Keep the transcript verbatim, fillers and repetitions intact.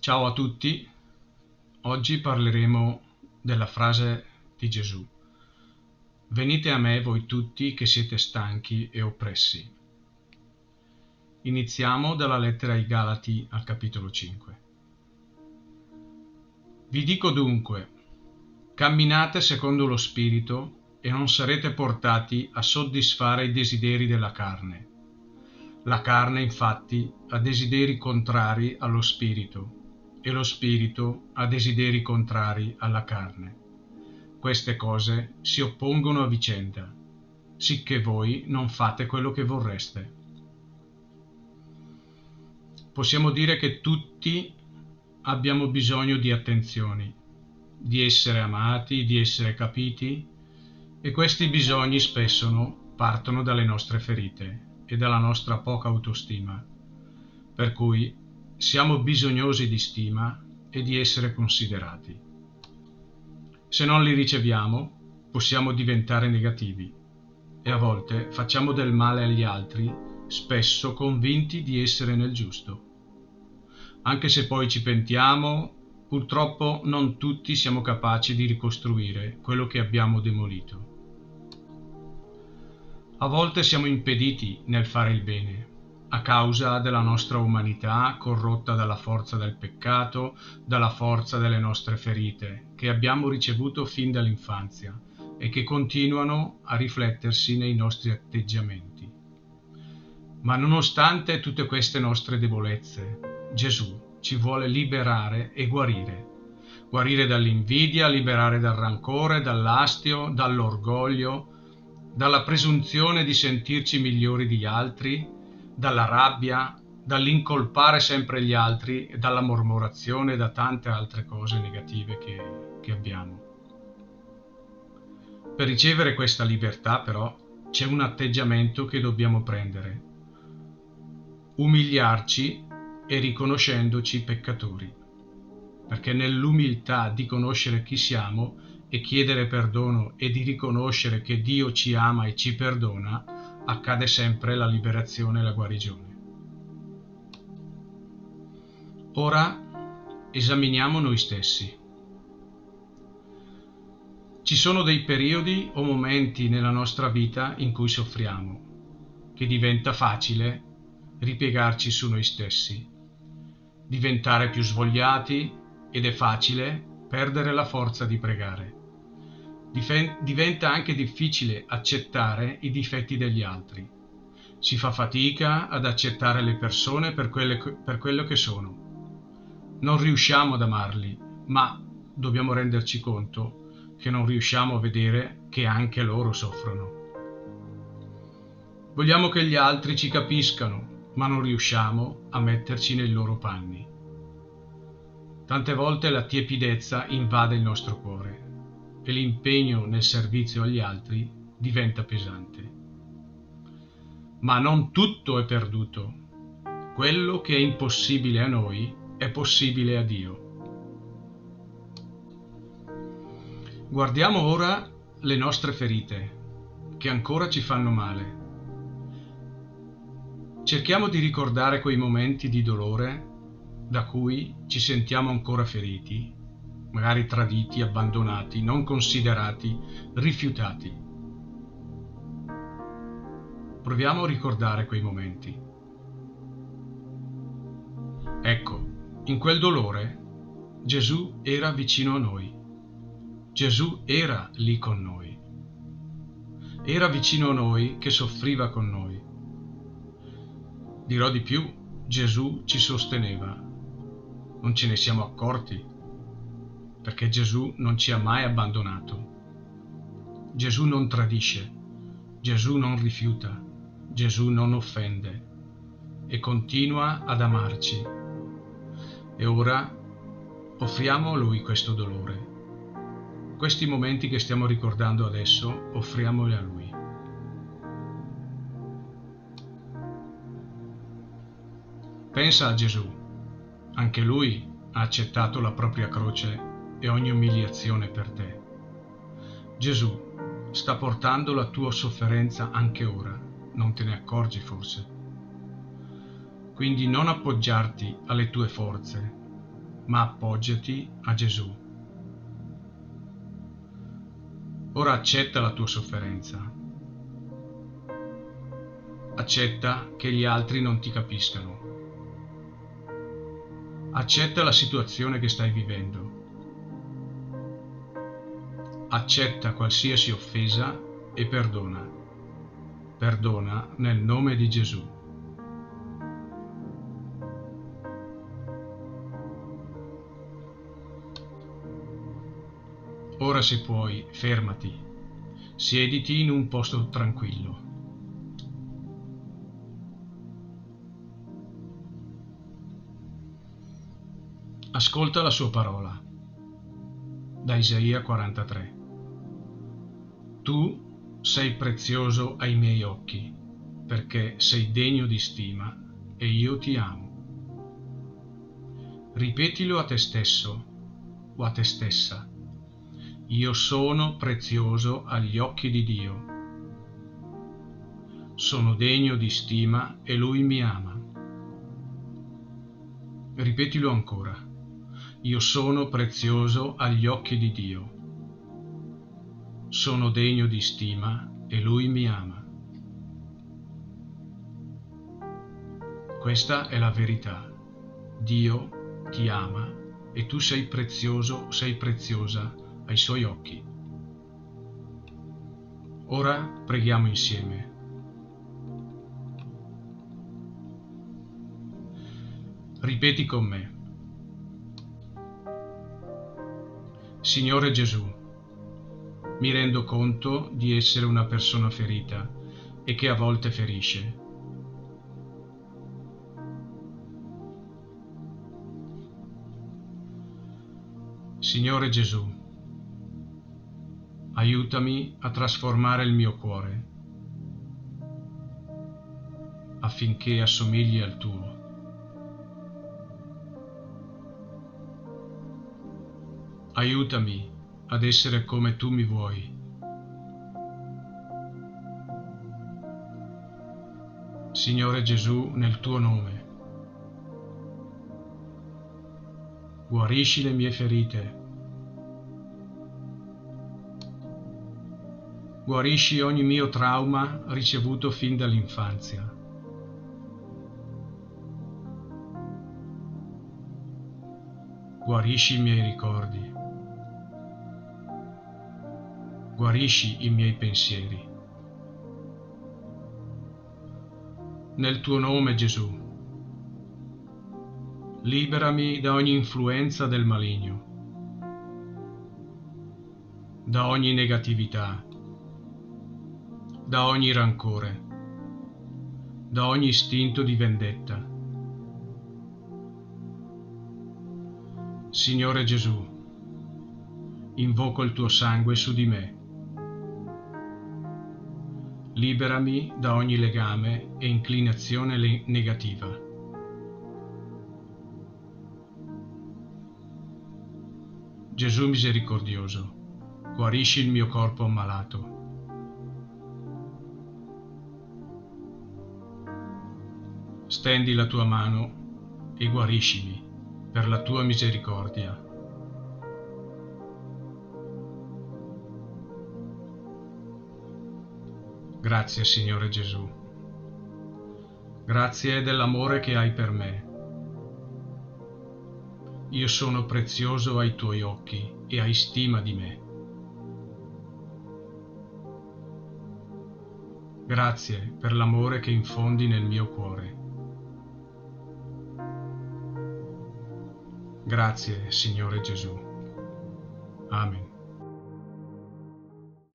Ciao a tutti, oggi parleremo della frase di Gesù: venite a me voi tutti che siete stanchi e oppressi. Iniziamo dalla lettera ai Galati al capitolo cinque. Vi dico dunque, camminate secondo lo Spirito e non sarete portati a soddisfare i desideri della carne. La carne infatti ha desideri contrari allo Spirito e lo spirito ha desideri contrari alla carne. Queste cose si oppongono a vicenda, sicché voi non fate quello che vorreste. Possiamo dire che tutti abbiamo bisogno di attenzioni, di essere amati, di essere capiti, e questi bisogni spesso partono dalle nostre ferite e dalla nostra poca autostima, per cui siamo bisognosi di stima e di essere considerati. Se non li riceviamo, possiamo diventare negativi e a volte facciamo del male agli altri, spesso convinti di essere nel giusto. Anche se poi ci pentiamo, purtroppo non tutti siamo capaci di ricostruire quello che abbiamo demolito. A volte siamo impediti nel fare il bene, a causa della nostra umanità corrotta dalla forza del peccato, dalla forza delle nostre ferite, che abbiamo ricevuto fin dall'infanzia e che continuano a riflettersi nei nostri atteggiamenti. Ma nonostante tutte queste nostre debolezze, Gesù ci vuole liberare e guarire. Guarire dall'invidia, liberare dal rancore, dall'astio, dall'orgoglio, dalla presunzione di sentirci migliori degli altri, dalla rabbia, dall'incolpare sempre gli altri e dalla mormorazione e da tante altre cose negative che, che abbiamo. Per ricevere questa libertà, però, c'è un atteggiamento che dobbiamo prendere: umiliarci e riconoscendoci peccatori, perché nell'umiltà di conoscere chi siamo e chiedere perdono e di riconoscere che Dio ci ama e ci perdona, accade sempre la liberazione e la guarigione. Ora esaminiamo noi stessi. Ci sono dei periodi o momenti nella nostra vita in cui soffriamo, che diventa facile ripiegarci su noi stessi, diventare più svogliati, ed è facile perdere la forza di pregare. Diventa anche difficile accettare i difetti degli altri. Si fa fatica ad accettare le persone per, quelle, per quello che sono. Non riusciamo ad amarli, ma dobbiamo renderci conto che non riusciamo a vedere che anche loro soffrono. Vogliamo che gli altri ci capiscano, ma non riusciamo a metterci nei loro panni. Tante volte la tiepidezza invade il nostro cuore e l'impegno nel servizio agli altri diventa pesante. Ma non tutto è perduto. Quello che è impossibile a noi è possibile a Dio. Guardiamo ora le nostre ferite, che ancora ci fanno male. Cerchiamo di ricordare quei momenti di dolore da cui ci sentiamo ancora feriti, magari traditi, abbandonati, non considerati, rifiutati. Proviamo a ricordare quei momenti. Ecco, in quel dolore Gesù era vicino a noi. Gesù era lì con noi. Era vicino a noi che soffriva con noi. Dirò di più, Gesù ci sosteneva. Non ce ne siamo accorti, perché Gesù non ci ha mai abbandonato. Gesù non tradisce, Gesù non rifiuta, Gesù non offende e continua ad amarci. E ora offriamo a Lui questo dolore. Questi momenti che stiamo ricordando adesso, offriamoli a Lui. Pensa a Gesù. Anche Lui ha accettato la propria croce e ogni umiliazione per te. Gesù sta portando la tua sofferenza anche ora, non te ne accorgi forse. Quindi non appoggiarti alle tue forze, ma appoggiati a Gesù. Ora accetta la tua sofferenza. Accetta che gli altri non ti capiscano. Accetta la situazione che stai vivendo. Accetta qualsiasi offesa e perdona. Perdona nel nome di Gesù. Ora, se puoi, fermati, siediti in un posto tranquillo. Ascolta la sua parola, da Isaia quarantatré. Tu sei prezioso ai miei occhi, perché sei degno di stima e io ti amo. Ripetilo a te stesso o a te stessa. Io sono prezioso agli occhi di Dio. Sono degno di stima e Lui mi ama. Ripetilo ancora. Io sono prezioso agli occhi di Dio. Sono degno di stima e Lui mi ama. Questa è la verità. Dio ti ama e tu sei prezioso, sei preziosa ai suoi occhi. Ora preghiamo insieme. Ripeti con me. Signore Gesù, mi rendo conto di essere una persona ferita e che a volte ferisce. Signore Gesù, aiutami a trasformare il mio cuore affinché assomigli al tuo. Aiutami ad essere come tu mi vuoi. Signore Gesù, nel tuo nome, guarisci le mie ferite. Guarisci ogni mio trauma ricevuto fin dall'infanzia. Guarisci i miei ricordi. Guarisci i miei pensieri. Nel tuo nome, Gesù, liberami da ogni influenza del maligno, da ogni negatività, da ogni rancore, da ogni istinto di vendetta. Signore Gesù, invoco il tuo sangue su di me. Liberami da ogni legame e inclinazione negativa. Gesù misericordioso, guarisci il mio corpo ammalato. Stendi la tua mano e guariscimi per la tua misericordia. Grazie, Signore Gesù. Grazie dell'amore che hai per me. Io sono prezioso ai tuoi occhi e hai stima di me. Grazie per l'amore che infondi nel mio cuore. Grazie, Signore Gesù. Amen.